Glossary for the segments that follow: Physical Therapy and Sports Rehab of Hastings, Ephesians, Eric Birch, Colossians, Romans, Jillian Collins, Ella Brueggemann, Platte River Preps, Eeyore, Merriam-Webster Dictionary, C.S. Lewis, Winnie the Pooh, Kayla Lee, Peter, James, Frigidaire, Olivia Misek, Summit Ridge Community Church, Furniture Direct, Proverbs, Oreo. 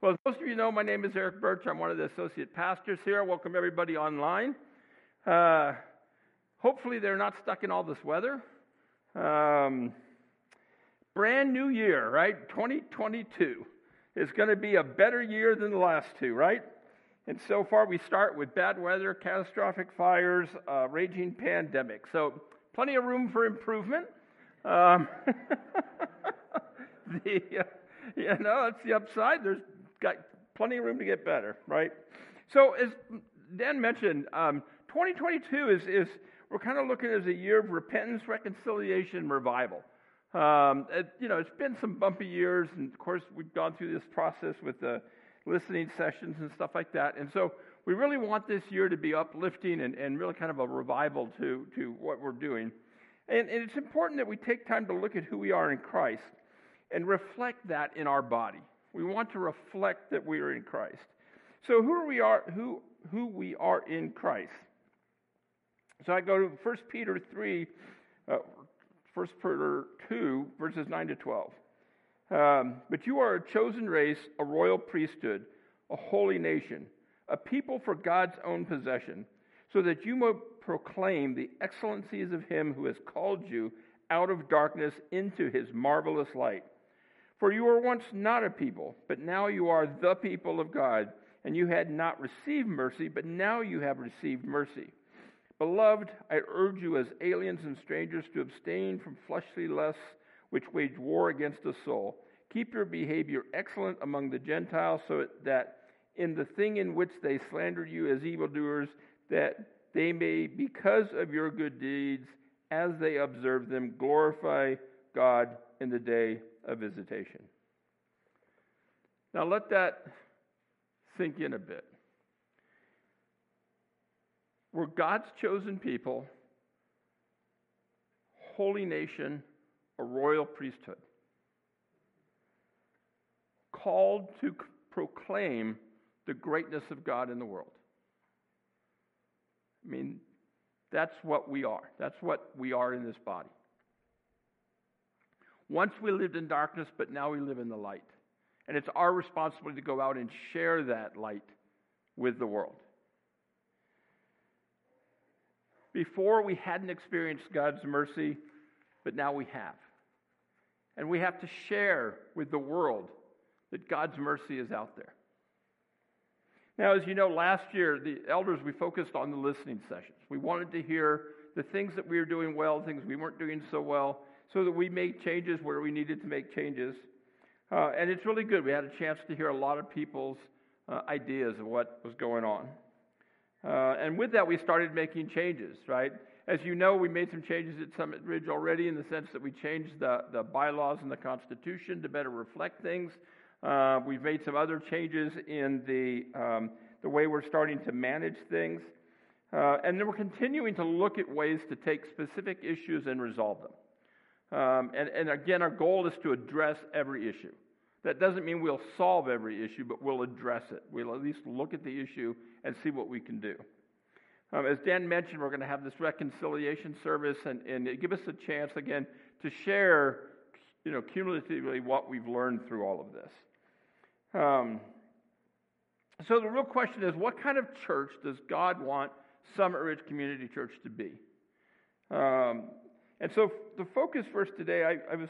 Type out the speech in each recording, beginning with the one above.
Well, as most of you know, my name is Eric Birch. I'm one of the associate pastors here. I welcome everybody online. Hopefully they're not stuck in all this weather. Brand new year, right? 2022 is going to be a better year than the last two, right? And so far we start with bad weather, catastrophic fires, raging pandemic. So plenty of room for improvement. That's the upside. There's got plenty of room to get better, right? So as Dan mentioned, 2022 is we're kind of looking at as a year of repentance, reconciliation, and revival. It's been some bumpy years, and of course we've gone through this process with the listening sessions and stuff like that. And so we really want this year to be uplifting and really kind of a revival to what we're doing. And it's important that we take time to look at who we are in Christ and reflect that in our body. We want to reflect that we are in Christ. So who we are in Christ. So I go to 1 Peter 3, 1 Peter 2, verses 9 to 12. But you are a chosen race, a royal priesthood, a holy nation, a people for God's own possession, so that you may proclaim the excellencies of him who has called you out of darkness into his marvelous light. For you were once not a people, but now you are the people of God, and you had not received mercy, but now you have received mercy. Beloved, I urge you as aliens and strangers to abstain from fleshly lusts which wage war against the soul. Keep your behavior excellent among the Gentiles, so that in the thing in which they slander you as evildoers, that they may, because of your good deeds, as they observe them, glorify God in the day of visitation. Now let that sink in a bit. We're God's chosen people, holy nation, a royal priesthood, called to proclaim the greatness of God in the world. I mean, that's what we are. That's what we are in this body. Once we lived in darkness, but now we live in the light. And it's our responsibility to go out and share that light with the world. Before, we hadn't experienced God's mercy, but now we have. And we have to share with the world that God's mercy is out there. Now, as you know, last year, the elders, we focused on the listening sessions. We wanted to hear the things that we were doing well, things we weren't doing so well, so that we made changes where we needed to make changes. And it's really good. We had a chance to hear a lot of people's ideas of what was going on. And with that, we started making changes, right? As you know, we made some changes at Summit Ridge already, in the sense that we changed the bylaws and the Constitution to better reflect things. We've made some other changes in the way we're starting to manage things. And then we're continuing to look at ways to take specific issues and resolve them. And again, our goal is to address every issue. That doesn't mean we'll solve every issue, but we'll address it. We'll at least look at the issue and see what we can do. As Dan mentioned, we're going to have this reconciliation service and give us a chance, again, to share, cumulatively what we've learned through all of this. So the real question is, what kind of church does God want Summit Ridge Community Church to be? And so the focus verse today, it was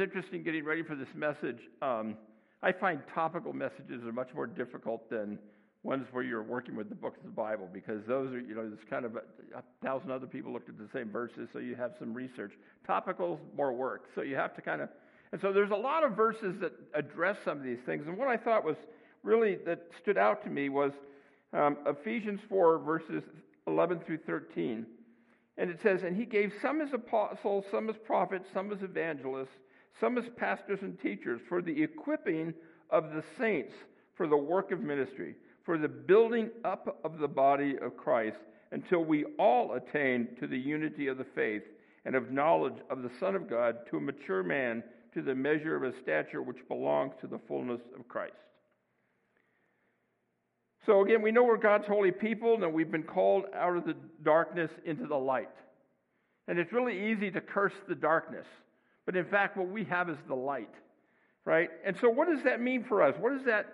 interesting getting ready for this message. I find topical messages are much more difficult than ones where you're working with the book of the Bible, because those are, there's kind of 1,000 other people looked at the same verses, so you have some research. Topicals, more work. So you have to and so there's a lot of verses that address some of these things. And what I thought was really that stood out to me was Ephesians 4, verses 11 through 13. And it says, and he gave some as apostles, some as prophets, some as evangelists, some as pastors and teachers, for the equipping of the saints for the work of ministry, for the building up of the body of Christ, until we all attain to the unity of the faith and of knowledge of the Son of God, to a mature man, to the measure of a stature which belongs to the fullness of Christ. So again, we know we're God's holy people, and we've been called out of the darkness into the light. And it's really easy to curse the darkness, but in fact, what we have is the light. right? And so what does that mean for us? What does that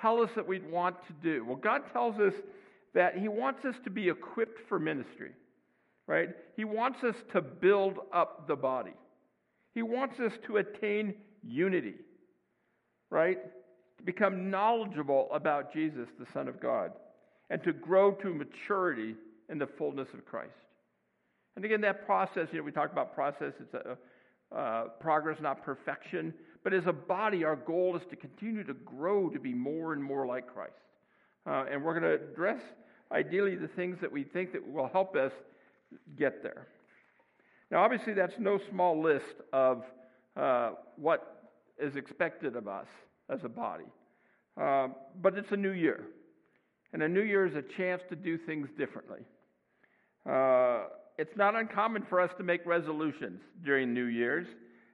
tell us that we want to do? Well, God tells us that he wants us to be equipped for ministry, right? He wants us to build up the body. He wants us to attain unity, right? To become knowledgeable about Jesus, the Son of God, and to grow to maturity in the fullness of Christ. And again, that process, you know, we talk about process, it's progress, not perfection. But as a body, our goal is to continue to grow to be more and more like Christ. And we're going to address, ideally, the things that we think that will help us get there. Now, obviously, that's no small list of what is expected of us as a body. But it's a new year. And a new year is a chance to do things differently. It's not uncommon for us to make resolutions during New Year's.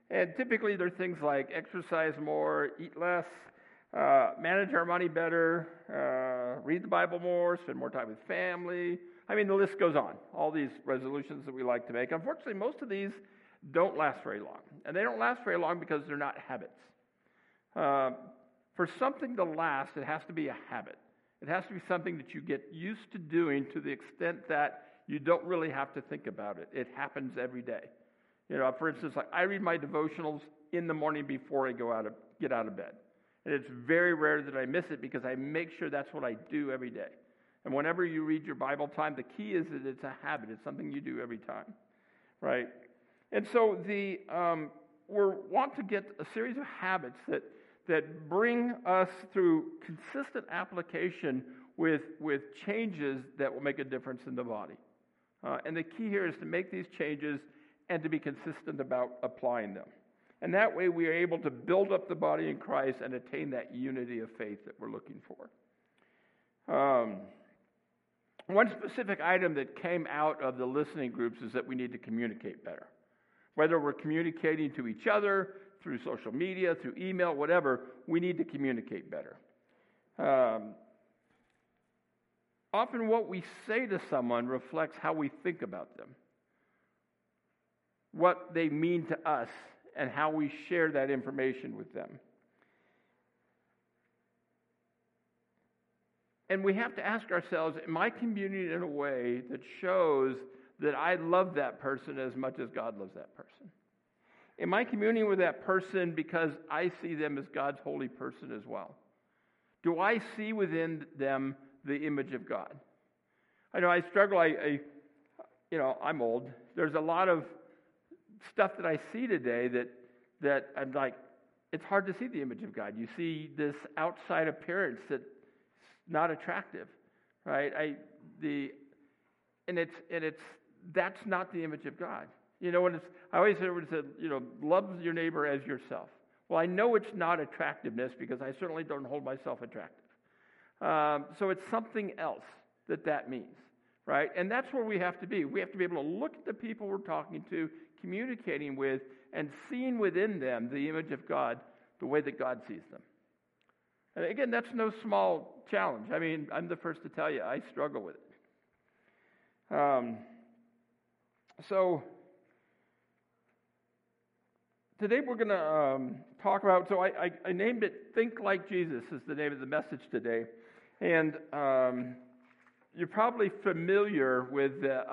And typically, they're things like exercise more, eat less, manage our money better, read the Bible more, spend more time with family. I mean, the list goes on, all these resolutions that we like to make. Unfortunately, most of these don't last very long. And they don't last very long because they're not habits. For something to last, it has to be a habit. It has to be something that you get used to doing to the extent that you don't really have to think about it. It happens every day. You know, for instance, like I read my devotionals in the morning before I get out of bed. And it's very rare that I miss it because I make sure that's what I do every day. And whenever you read your Bible time, the key is that it's a habit. It's something you do every time, right? And so we want to get a series of habits that bring us through consistent application with changes that will make a difference in the body. And the key here is to make these changes and to be consistent about applying them. And that way we are able to build up the body in Christ and attain that unity of faith that we're looking for. One specific item that came out of the listening groups is that we need to communicate better. Whether we're communicating to each other, through social media, through email, whatever, we need to communicate better. Often what we say to someone reflects how we think about them, what they mean to us, and how we share that information with them. And we have to ask ourselves, am I communicating in a way that shows that I love that person as much as God loves that person? Am I communing with that person because I see them as God's holy person as well? Do I see within them the image of God? I know I struggle. I'm old. There's a lot of stuff that I see today that I'm like, it's hard to see the image of God. You see this outside appearance that's not attractive, right? That's not the image of God. You know, I always hear it said, you know, love your neighbor as yourself. Well, I know it's not attractiveness because I certainly don't hold myself attractive. So it's something else that means, right? And that's where we have to be. We have to be able to look at the people we're talking to, communicating with, and seeing within them the image of God, the way that God sees them. And again, that's no small challenge. I mean, I'm the first to tell you, I struggle with it. Today we're going to talk about, I named it Think Like Jesus is the name of the message today. And you're probably familiar with the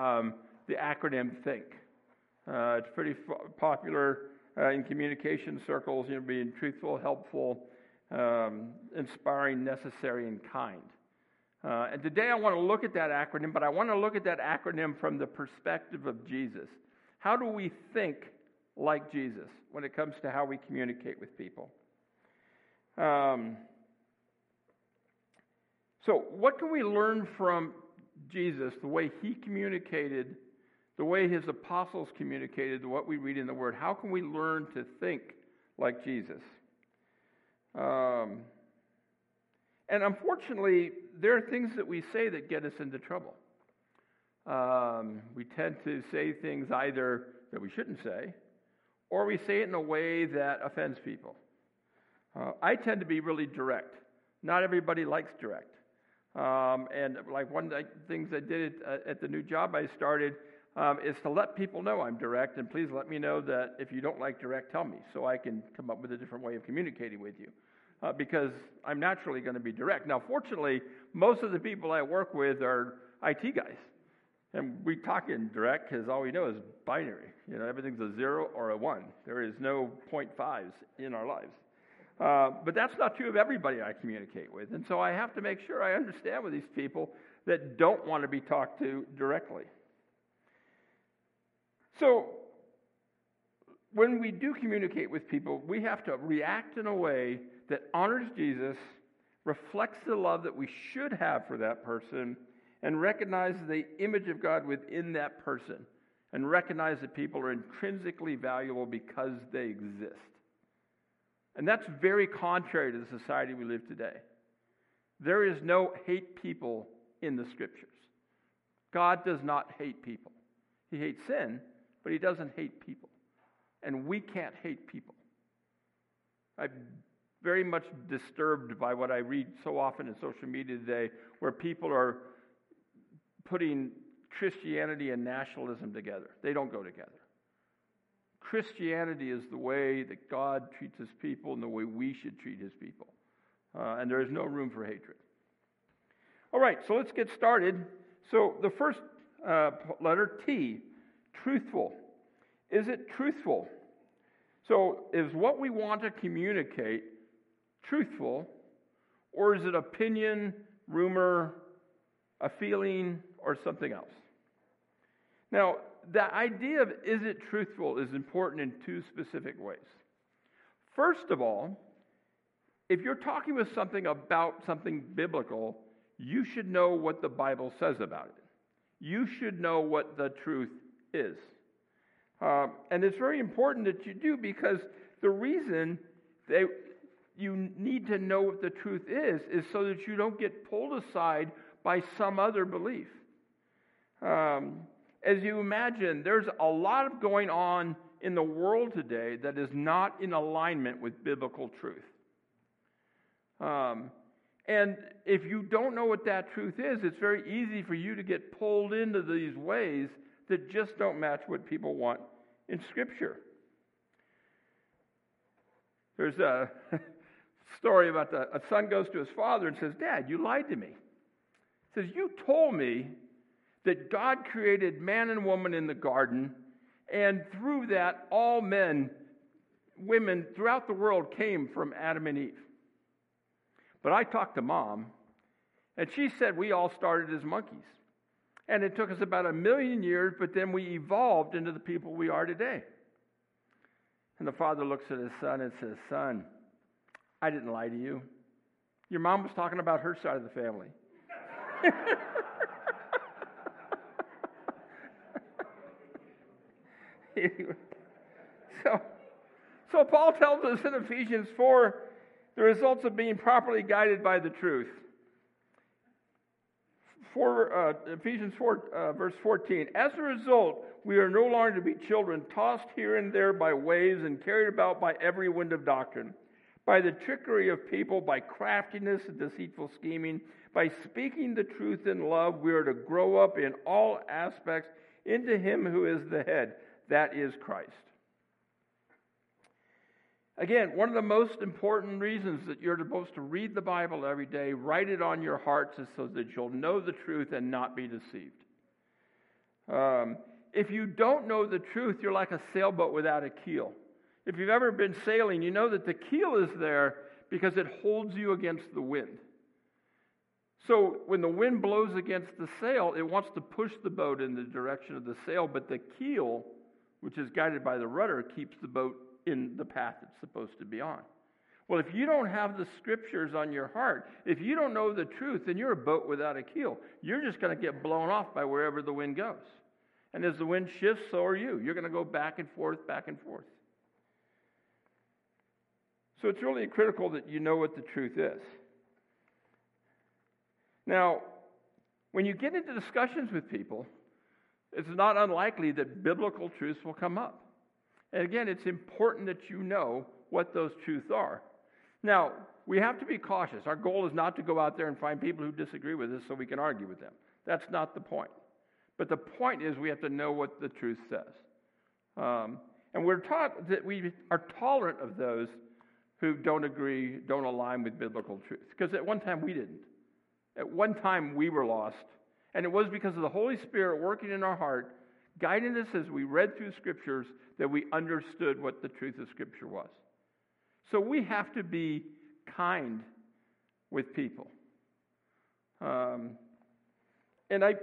acronym THINK. It's pretty popular in communication circles, you know, being truthful, helpful, inspiring, necessary, and kind. And today I want to look at that acronym, but I want to look at that acronym from the perspective of Jesus. How do we think like Jesus when it comes to how we communicate with people? So what can we learn from Jesus, the way he communicated, the way his apostles communicated, what we read in the Word? How can we learn to think like Jesus? And unfortunately, there are things that we say that get us into trouble. We tend to say things either that we shouldn't say, or we say it in a way that offends people. I tend to be really direct. Not everybody likes direct. And like one of the things I did at the new job I started, is to let people know I'm direct, and please let me know that if you don't like direct, tell me, so I can come up with a different way of communicating with you, because I'm naturally going to be direct. Now, fortunately, most of the people I work with are IT guys, and we talk in direct because all we know is binary. You know, everything's a 0 or a 1. There is no 0.5s in our lives. But that's not true of everybody I communicate with, and so I have to make sure I understand with these people that don't want to be talked to directly. So when we do communicate with people, we have to react in a way that honors Jesus, reflects the love that we should have for that person, and recognize the image of God within that person, and recognize that people are intrinsically valuable because they exist. And that's very contrary to the society we live today. There is no hate people in the Scriptures. God does not hate people. He hates sin, but he doesn't hate people. And we can't hate people. I'm very much disturbed by what I read so often in social media today, where people are putting Christianity and nationalism together. They don't go together. Christianity is the way that God treats his people and the way we should treat his people. And there is no room for hatred. All right, so let's get started. So the first letter, T, truthful. Is it truthful? So is what we want to communicate truthful, or is it opinion, rumor, a feeling, or something else? Now, the idea of is it truthful is important in two specific ways. First of all, if you're talking with something about something biblical, you should know what the Bible says about it. You should know what the truth is. And it's very important that you do, because the reason you need to know what the truth is so that you don't get pulled aside by some other belief. As you imagine, there's a lot of going on in the world today that is not in alignment with biblical truth. And if you don't know what that truth is, it's very easy for you to get pulled into these ways that just don't match what people want in Scripture. There's a story about a son goes to his father and says, "Dad, you lied to me." He says, "You told me that God created man and woman in the garden, and through that, all men, women throughout the world came from Adam and Eve. But I talked to Mom, and she said we all started as monkeys. And it took us about 1 million years, but then we evolved into the people we are today." And the father looks at his son and says, "Son, I didn't lie to you. Your mom was talking about her side of the family." So Paul tells us in Ephesians 4, the results of being properly guided by the truth. Ephesians 4, verse 14, "As a result, we are no longer to be children, tossed here and there by waves and carried about by every wind of doctrine, by the trickery of people, by craftiness and deceitful scheming. By speaking the truth in love, we are to grow up in all aspects into him who is the head, that is Christ." Again, one of the most important reasons that you're supposed to read the Bible every day, write it on your hearts, is so that you'll know the truth and not be deceived. If you don't know the truth, you're like a sailboat without a keel. If you've ever been sailing, you know that the keel is there because it holds you against the wind. So when the wind blows against the sail, it wants to push the boat in the direction of the sail, but the keel, which is guided by the rudder, keeps the boat in the path it's supposed to be on. Well, if you don't have the Scriptures on your heart, if you don't know the truth, then you're a boat without a keel. You're just going to get blown off by wherever the wind goes. And as the wind shifts, so are you. You're going to go back and forth, back and forth. So it's really critical that you know what the truth is. Now, when you get into discussions with people, it's not unlikely that biblical truths will come up. And again, it's important that you know what those truths are. Now, we have to be cautious. Our goal is not to go out there and find people who disagree with us so we can argue with them. That's not the point. But the point is we have to know what the truth says. And we're taught that we are tolerant of those who don't agree, don't align with biblical truth. Because at one time we didn't. At one time we were lost. And it was because of the Holy Spirit working in our heart, guiding us as we read through Scriptures, that we understood what the truth of Scripture was. So we have to be kind with people. And I've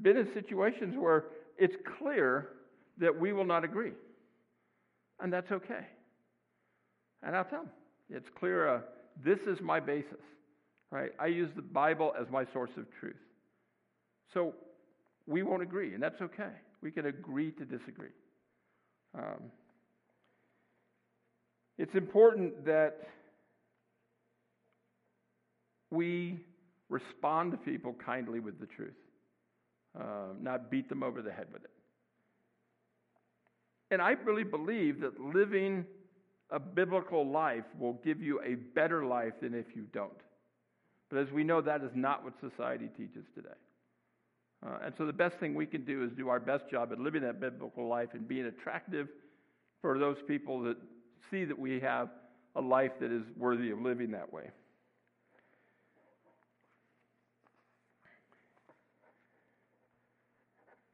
been in situations where it's clear that we will not agree. And that's okay. And I'll tell them, it's clear, this is my basis, right? I use the Bible as my source of truth. So we won't agree, and that's okay. We can agree to disagree. It's important that we respond to people kindly with the truth, not beat them over the head with it. And I really believe that living a biblical life will give you a better life than if you don't. But as we know, that is not what society teaches today. And so the best thing we can do is do our best job at living that biblical life and being attractive for those people that see that we have a life that is worthy of living that way.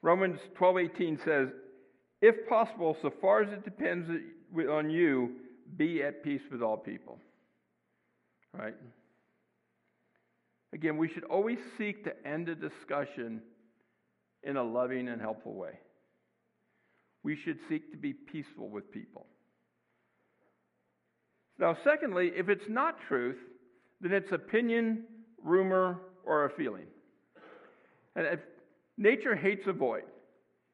Romans 12:18 says, if possible, so far as it depends on you, be at peace with all people. Right? Again, we should always seek to end a discussion in a loving and helpful way. We should seek to be peaceful with people. Now, secondly, if it's not truth, then it's opinion, rumor, or a feeling. And if nature hates a void.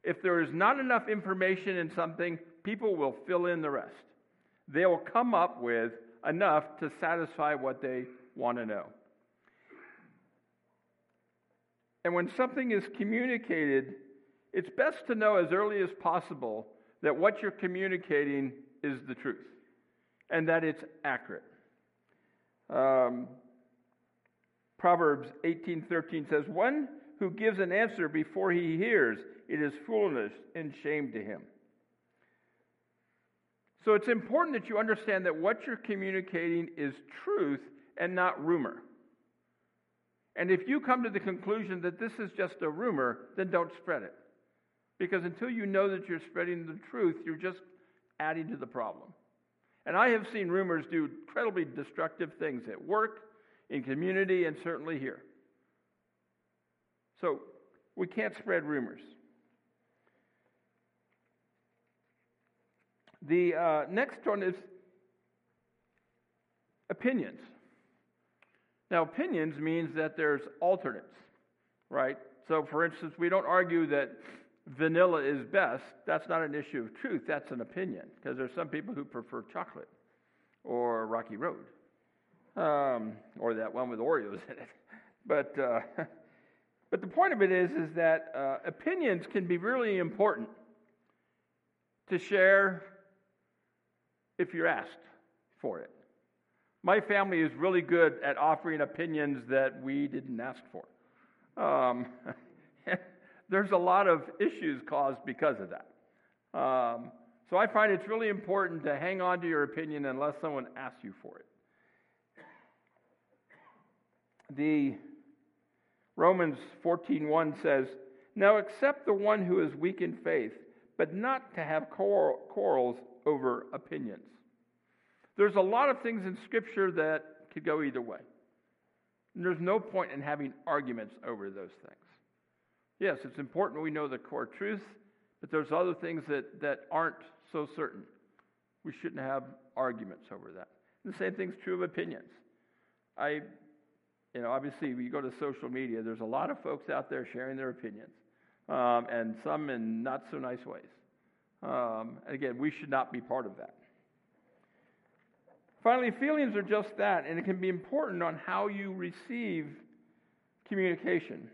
If there is not enough information in something, people will fill in the rest. They will come up with enough to satisfy what they want to know. And when something is communicated, it's best to know as early as possible that what you're communicating is the truth and that it's accurate. Proverbs 18:13 says, one who gives an answer before he hears, it is foolishness and shame to him. So it's important that you understand that what you're communicating is truth and not rumor. And if you come to the conclusion that this is just a rumor, then don't spread it. Because until you know that you're spreading the truth, you're just adding to the problem. And I have seen rumors do incredibly destructive things at work, in community, and certainly here. So we can't spread rumors. The next one is opinions. Now, opinions means that there's alternates, right? So, for instance, we don't argue that vanilla is best. That's not an issue of truth. That's an opinion, because there's some people who prefer chocolate or Rocky Road or that one with Oreos in it. But the point of it is that opinions can be really important to share if you're asked for it. My family is really good at offering opinions that we didn't ask for. There's a lot of issues caused because of that. So I find it's really important to hang on to your opinion unless someone asks you for it. The Romans 14:1 says, now accept the one who is weak in faith, but not to have quarrels over opinions. There's a lot of things in Scripture that could go either way. And there's no point in having arguments over those things. Yes, it's important we know the core truth, but there's other things that aren't so certain. We shouldn't have arguments over that. And the same thing's true of opinions. Obviously, when you go to social media, there's a lot of folks out there sharing their opinions, and some in not so nice ways. Again, we should not be part of that. Finally, feelings are just that, and it can be important on how you receive communication.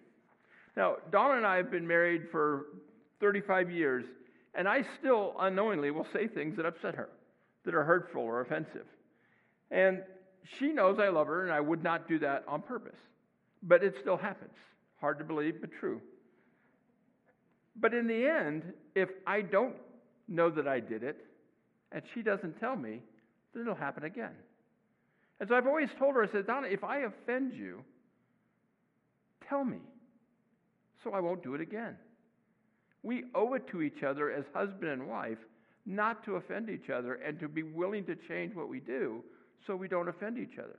Now, Donna and I have been married for 35 years, and I still unknowingly will say things that upset her, that are hurtful or offensive. And she knows I love her, and I would not do that on purpose. But it still happens. Hard to believe, but true. But in the end, if I don't know that I did it, and she doesn't tell me, then it'll happen again. And so I've always told her, I said, Donna, if I offend you, tell me, so I won't do it again. We owe it to each other as husband and wife not to offend each other and to be willing to change what we do so we don't offend each other.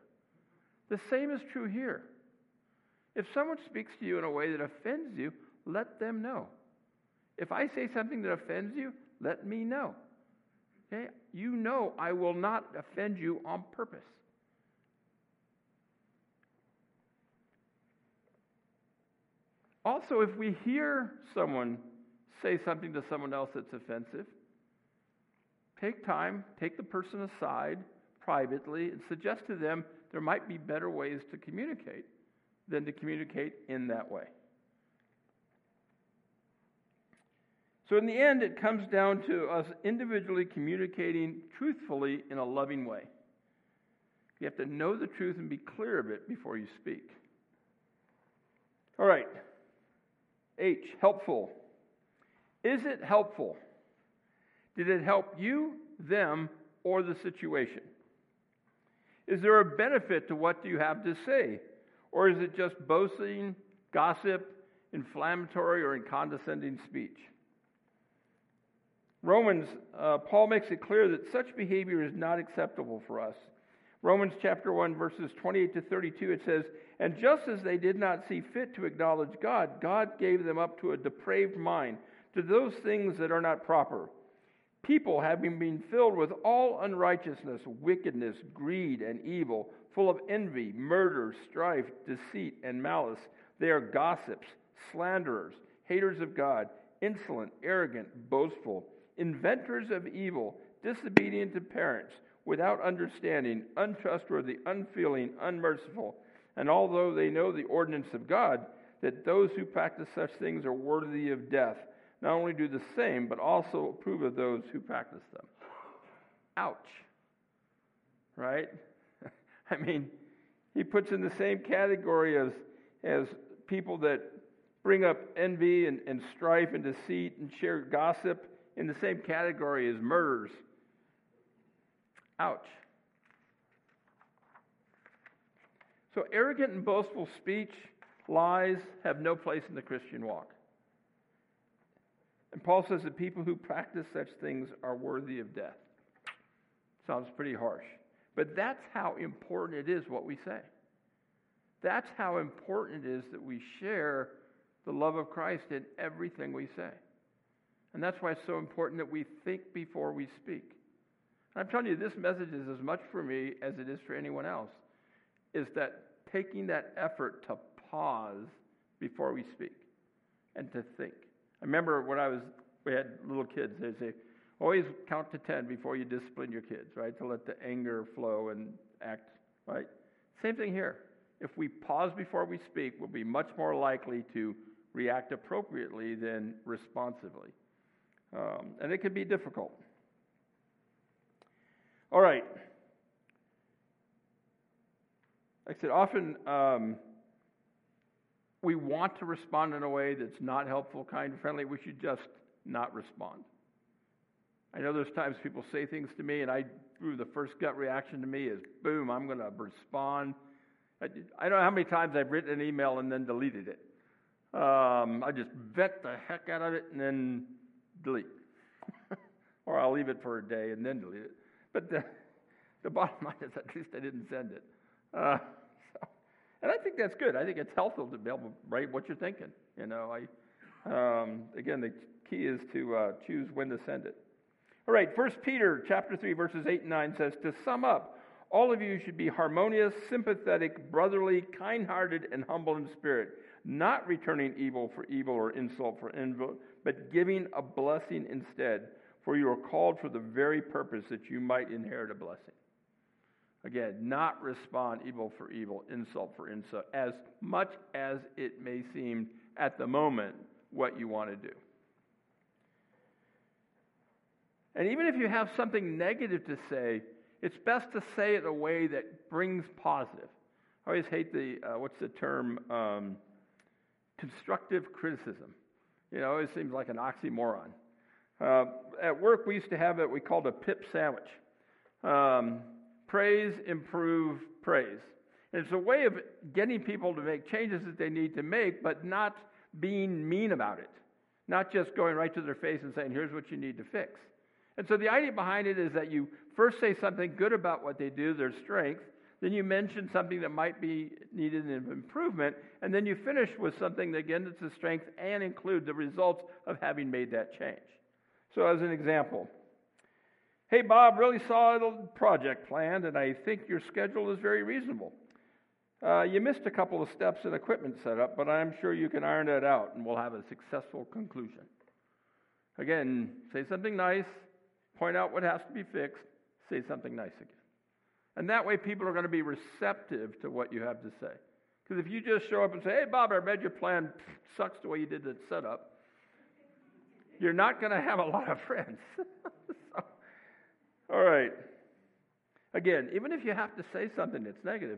The same is true here. If someone speaks to you in a way that offends you, let them know. If I say something that offends you, let me know. Okay? You know I will not offend you on purpose. Also, if we hear someone say something to someone else that's offensive, take time, take the person aside privately, and suggest to them there might be better ways to communicate than to communicate in that way. So in the end, it comes down to us individually communicating truthfully in a loving way. You have to know the truth and be clear of it before you speak. All right. H, helpful. Is it helpful? Did it help you, them, or the situation? Is there a benefit to what you have to say? Or is it just boasting, gossip, inflammatory, or in condescending speech? Romans, Paul makes it clear that such behavior is not acceptable for us. Romans chapter 1, verses 28 to 32, it says, "And just as they did not see fit to acknowledge God, God gave them up to a depraved mind, to those things that are not proper. People having been filled with all unrighteousness, wickedness, greed, and evil, full of envy, murder, strife, deceit, and malice. They are gossips, slanderers, haters of God, insolent, arrogant, boastful, inventors of evil, disobedient to parents, without understanding, untrustworthy, unfeeling, unmerciful. And although they know the ordinance of God, that those who practice such things are worthy of death, not only do the same, but also approve of those who practice them." Ouch. Right? I mean, he puts in the same category as people that bring up envy and strife and deceit and share gossip, in the same category as murders. Ouch. So arrogant and boastful speech, lies, have no place in the Christian walk. And Paul says that people who practice such things are worthy of death. Sounds pretty harsh. But that's how important it is what we say. That's how important it is that we share the love of Christ in everything we say. And that's why it's so important that we think before we speak. And I'm telling you, this message is as much for me as it is for anyone else, is that taking that effort to pause before we speak and to think. I remember when we had little kids, they'd say, always count to 10 before you discipline your kids, right? To let the anger flow and act, right? Same thing here. If we pause before we speak, we'll be much more likely to react appropriately than responsively. And it can be difficult. All right. Like I said, often we want to respond in a way that's not helpful, kind, friendly. We should just not respond. I know there's times people say things to me, and the first gut reaction to me is, boom, I'm going to respond. I don't know how many times I've written an email and then deleted it. I just vent the heck out of it and then delete. Or I'll leave it for a day and then delete it. But the bottom line is, at least I didn't send it. And I think that's good. I think it's helpful to be able to write what you're thinking. You know, again, the key is to choose when to send it. All right, 1 Peter chapter 3, verses 8 and 9 says, "To sum up, all of you should be harmonious, sympathetic, brotherly, kind-hearted, and humble in spirit, not returning evil for evil or insult for insult, but giving a blessing instead, for you are called for the very purpose that you might inherit a blessing." Again, not respond evil for evil, insult for insult, as much as it may seem at the moment what you want to do. And even if you have something negative to say, it's best to say it in a way that brings positive. I always hate constructive criticism. You know, it always seems like an oxymoron. At work, we used to have it we called a pip sandwich. Praise, improve, praise. And it's a way of getting people to make changes that they need to make, but not being mean about it. Not just going right to their face and saying, here's what you need to fix. And so the idea behind it is that you first say something good about what they do, their strength, then you mention something that might be needed in improvement, and then you finish with something, again, that's a strength and include the results of having made that change. So as an example, hey, Bob, really solid project planned, and I think your schedule is very reasonable. You missed a couple of steps in equipment setup, but I'm sure you can iron that out, and we'll have a successful conclusion. Again, say something nice, point out what has to be fixed, say something nice again. And that way people are going to be receptive to what you have to say. Because if you just show up and say, hey, Bob, I read your plan, sucks the way you did that setup, you're not going to have a lot of friends. So, all right. Again, even if you have to say something that's negative,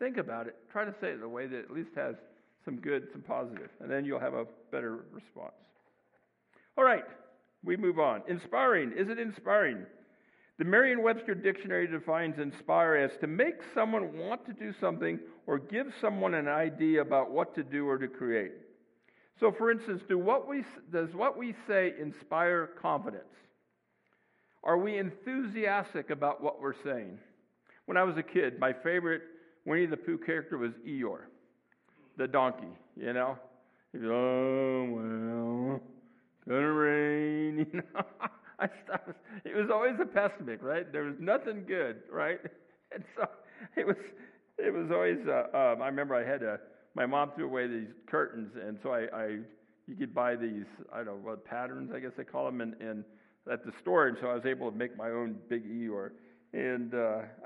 think about it. Try to say it in a way that at least has some good, some positive, and then you'll have a better response. All right, we move on. Inspiring. Is it inspiring? The Merriam-Webster Dictionary defines inspire as to make someone want to do something or give someone an idea about what to do or to create. So, for instance, does what we say inspire confidence? Are we enthusiastic about what we're saying? When I was a kid, my favorite Winnie the Pooh character was Eeyore, the donkey, you know? He goes, oh, well, gonna rain, you know? It was always a pessimistic, right? There was nothing good, right? And so it was always, I remember I had my mom threw away these curtains, and so you could buy these, I don't know, patterns, I guess they call them, and at the store, and so I was able to make my own big Eeyore. And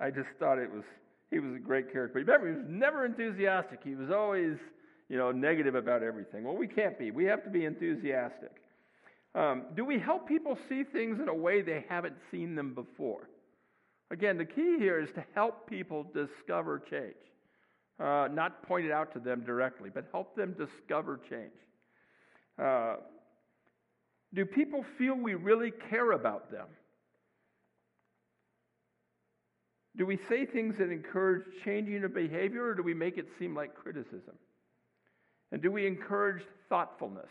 I just thought he was a great character. But remember, he was never enthusiastic. He was always, negative about everything. Well, we can't be. We have to be enthusiastic. Do we help people see things in a way they haven't seen them before? Again, the key here is to help people discover change. Not point it out to them directly, but help them discover change. Do people feel we really care about them? Do we say things that encourage changing of behavior, or do we make it seem like criticism? And do we encourage thoughtfulness?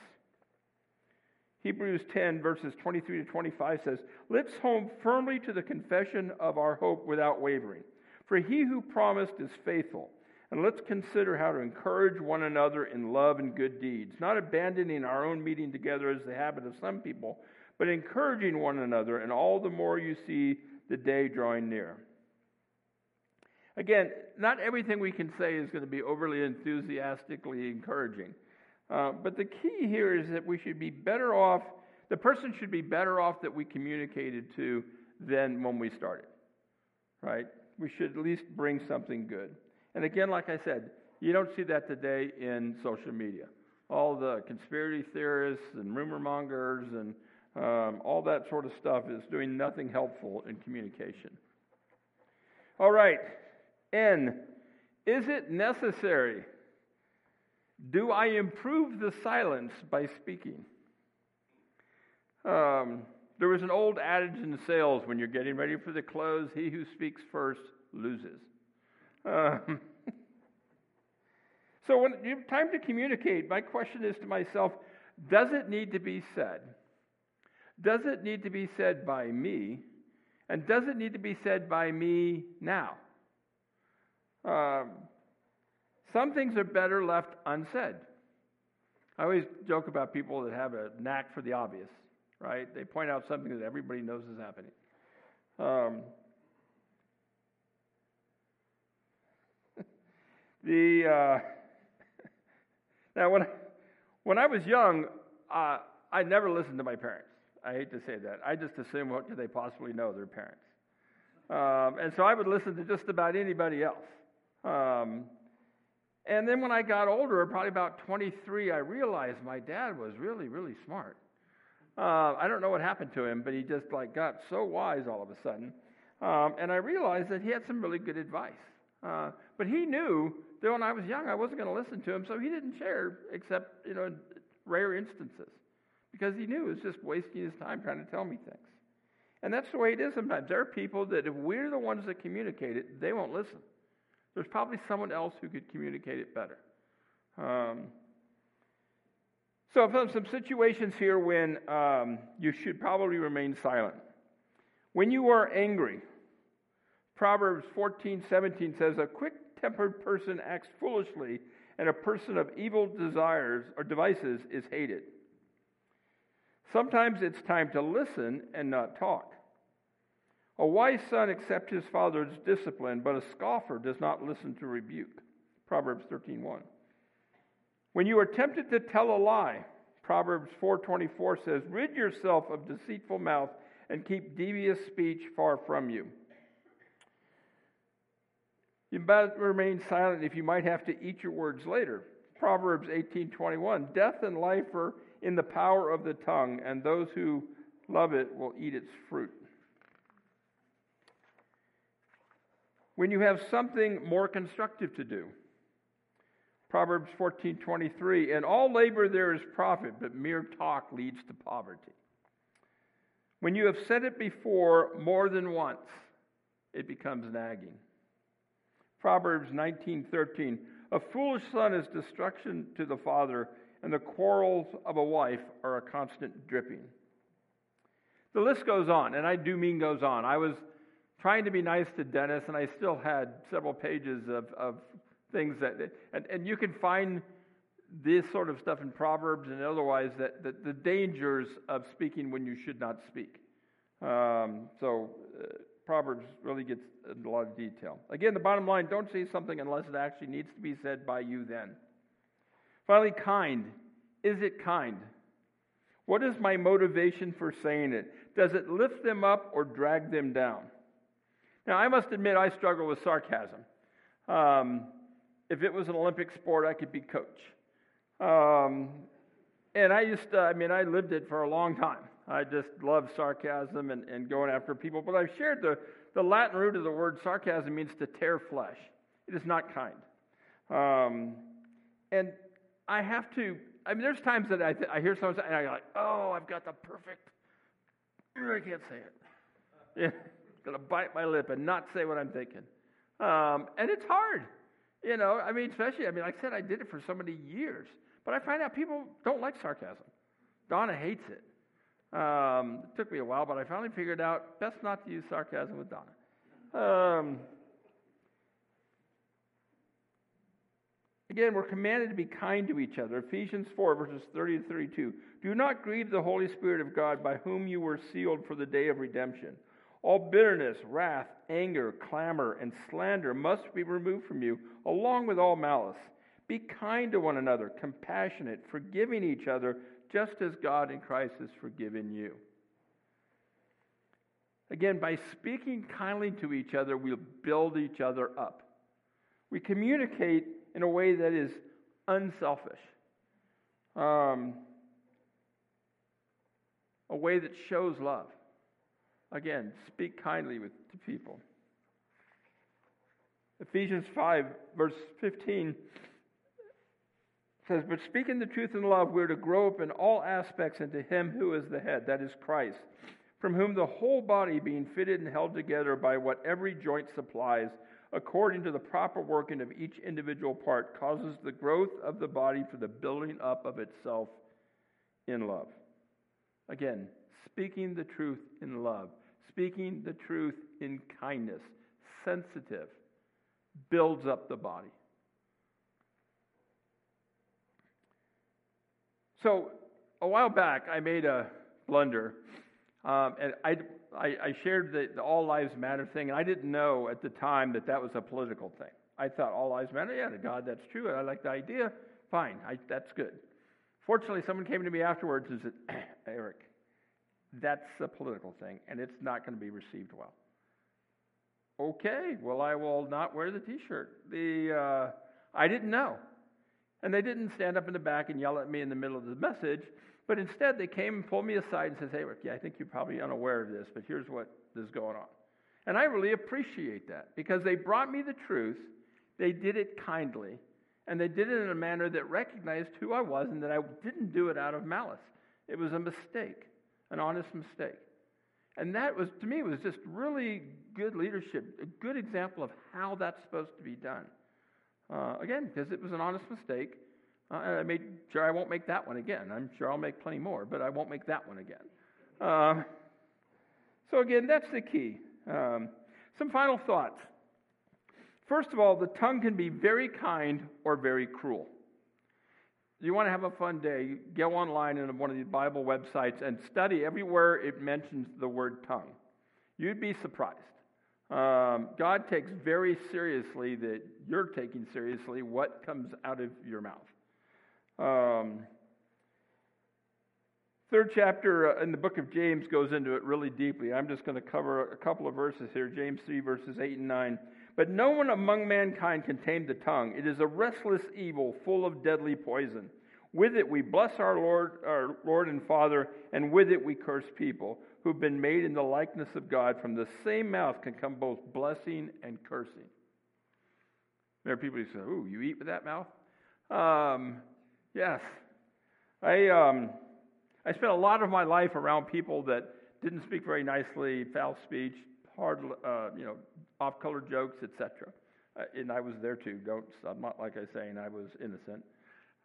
Hebrews 10, verses 23 to 25 says, "Let's hold firmly to the confession of our hope without wavering, for he who promised is faithful. And let's consider how to encourage one another in love and good deeds, not abandoning our own meeting together as the habit of some people, but encouraging one another, and all the more you see the day drawing near." Again, not everything we can say is going to be overly enthusiastically encouraging. But the key here is that we should be better off, the person should be better off that we communicated to than when we started, right? We should at least bring something good. And again, like I said, you don't see that today in social media. All the conspiracy theorists and rumor mongers and all that sort of stuff is doing nothing helpful in communication. All right, N, is it necessary? Do I improve the silence by speaking? There was an old adage in sales when you're getting ready for the close, he who speaks first loses. So when you have time to communicate, my question is to myself, does it need to be said? Does it need to be said by me? And does it need to be said by me now? Some things are better left unsaid. I always joke about people that have a knack for the obvious, right? They point out something that everybody knows is happening. Now, when I was young, I never listened to my parents. I hate to say that. I just assumed what could they possibly know, their parents. And so I would listen to just about anybody else. And then when I got older, probably about 23, I realized my dad was really, really smart. I don't know what happened to him, but he just got so wise all of a sudden. And I realized that he had some really good advice. But he knew that when I was young, I wasn't going to listen to him, so he didn't share, except in rare instances. because he knew it was just wasting his time trying to tell me things. And that's the way it is sometimes. There are people that if we're the ones that communicate it, they won't listen. There's probably someone else who could communicate it better. So I've found some situations here when you should probably remain silent. When you are angry, Proverbs 14:17 says, "A quick-tempered person acts foolishly, and a person of evil desires or devices is hated." Sometimes it's time to listen and not talk. A wise son accepts his father's discipline, but a scoffer does not listen to rebuke. Proverbs 13:1. When you are tempted to tell a lie, Proverbs 4:24 says, "Rid yourself of deceitful mouth and keep devious speech far from you." You might remain silent if you might have to eat your words later. Proverbs 18:21, "Death and life are in the power of the tongue, and those who love it will eat its fruit." When you have something more constructive to do, Proverbs 14:23, "In all labor there is profit, but mere talk leads to poverty." When you have said it before more than once, it becomes nagging. Proverbs 19:13, "A foolish son is destruction to the father, and the quarrels of a wife are a constant dripping." The list goes on, and I do mean goes on. I was trying to be nice to Dennis, and I still had several pages of things that, and you can find this sort of stuff in Proverbs and otherwise, that the dangers of speaking when you should not speak. Proverbs really gets a lot of detail. Again, the bottom line, don't say something unless it actually needs to be said by you then. Finally, kind. Is it kind? What is my motivation for saying it? Does it lift them up or drag them down? Now, I must admit I struggle with sarcasm. If it was an Olympic sport, I could be coach. And I just, I lived it for a long time. I just love sarcasm and going after people. But I've shared the Latin root of the word sarcasm means to tear flesh. It is not kind. And I have to, there's times that I hear someone say, and I go like, oh, I've got the perfect, I can't say it. Yeah, going to bite my lip and not say what I'm thinking. And it's hard. I said I did it for so many years. But I find out people don't like sarcasm. Donna hates it. It took me a while, but I finally figured out best not to use sarcasm with Donna. Again, we're commanded to be kind to each other. Ephesians 4, verses 30 to 32. "Do not grieve the Holy Spirit of God, by whom you were sealed for the day of redemption. All bitterness, wrath, anger, clamor, and slander must be removed from you, along with all malice. Be kind to one another, compassionate, forgiving each other, just as God in Christ has forgiven you." Again, by speaking kindly to each other, we'll build each other up. We communicate in a way that is unselfish, a way that shows love. Again, speak kindly to people. Ephesians 5, verse 15 says, "But speaking the truth in love, we are to grow up in all aspects into him who is the head, that is Christ, from whom the whole body, being fitted and held together by what every joint supplies, according to the proper working of each individual part, causes the growth of the body for the building up of itself in love." Again, speaking the truth in love, speaking the truth in kindness, sensitive, builds up the body. So a while back, I made a blunder, and I shared the All Lives Matter thing, and I didn't know at the time that was a political thing. I thought All Lives Matter, yeah, to God, that's true, I like the idea, fine, that's good. Fortunately, someone came to me afterwards and said, "Eric, that's a political thing, and it's not going to be received well." Okay, well, I will not wear the T-shirt. I didn't know. And they didn't stand up in the back and yell at me in the middle of the message, but instead they came and pulled me aside and said, "Hey, Rick, yeah, I think you're probably unaware of this, but here's what is going on." And I really appreciate that, because they brought me the truth, they did it kindly, and they did it in a manner that recognized who I was and that I didn't do it out of malice. It was a mistake, an honest mistake. And that was, to me, was just really good leadership, a good example of how that's supposed to be done. Again, because it was an honest mistake, and I made sure I won't make that one again. I'm sure I'll make plenty more, but I won't make that one again. So again, that's the key. Some final thoughts. First of all, the tongue can be very kind or very cruel. You want to have a fun day, go online on one of these Bible websites and study everywhere it mentions the word tongue. You'd be surprised. God takes very seriously that you're taking seriously what comes out of your mouth. Third chapter in the book of James goes into it really deeply. I'm just going to cover a couple of verses here, James 3, verses 8 and 9. But no one among mankind can tame the tongue. It is a restless evil full of deadly poison. With it we bless our Lord and Father, and with it we curse people who've been made in the likeness of God. From the same mouth can come both blessing and cursing. There are people who say, ooh, you eat with that mouth? Yes. I spent a lot of my life around people that didn't speak very nicely, foul speech, hard, off-color jokes, etc. And I was there too. I'm not like I say, and I was innocent.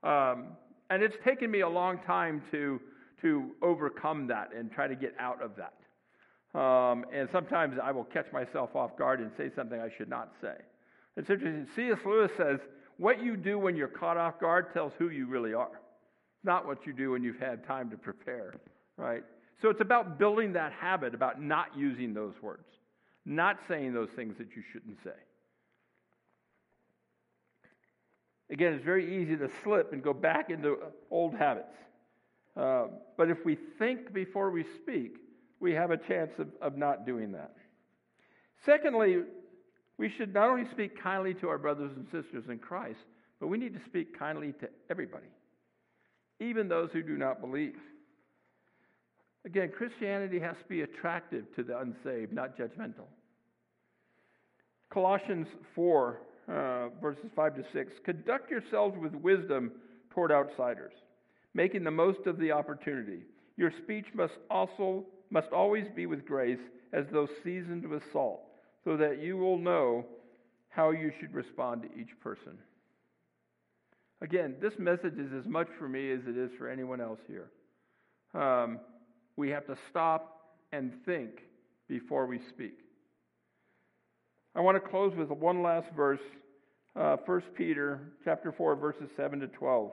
And it's taken me a long time to overcome that and try to get out of that. And sometimes I will catch myself off guard and say something I should not say. It's interesting. C.S. Lewis says, what you do when you're caught off guard tells who you really are, not what you do when you've had time to prepare, right? So it's about building that habit about not using those words, not saying those things that you shouldn't say. Again, it's very easy to slip and go back into old habits. But if we think before we speak, we have a chance of not doing that. Secondly, we should not only speak kindly to our brothers and sisters in Christ, but we need to speak kindly to everybody, even those who do not believe. Again, Christianity has to be attractive to the unsaved, not judgmental. Colossians 4, verses 5 to 6. Conduct yourselves with wisdom toward outsiders, making the most of the opportunity. Your speech must always be with grace, as though seasoned with salt, so that you will know how you should respond to each person. Again, this message is as much for me as it is for anyone else here. We have to stop and think before we speak. I want to close with one last verse, 1 Peter chapter 4, verses 7 to 12.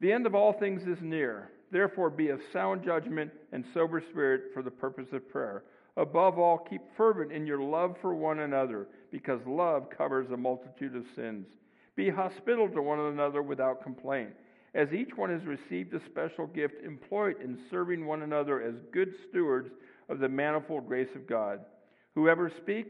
The end of all things is near. Therefore be of sound judgment and sober spirit for the purpose of prayer. Above all, keep fervent in your love for one another, because love covers a multitude of sins. Be hospitable to one another without complaint. As each one has received a special gift, employ it in serving one another as good stewards of the manifold grace of God. Whoever speaks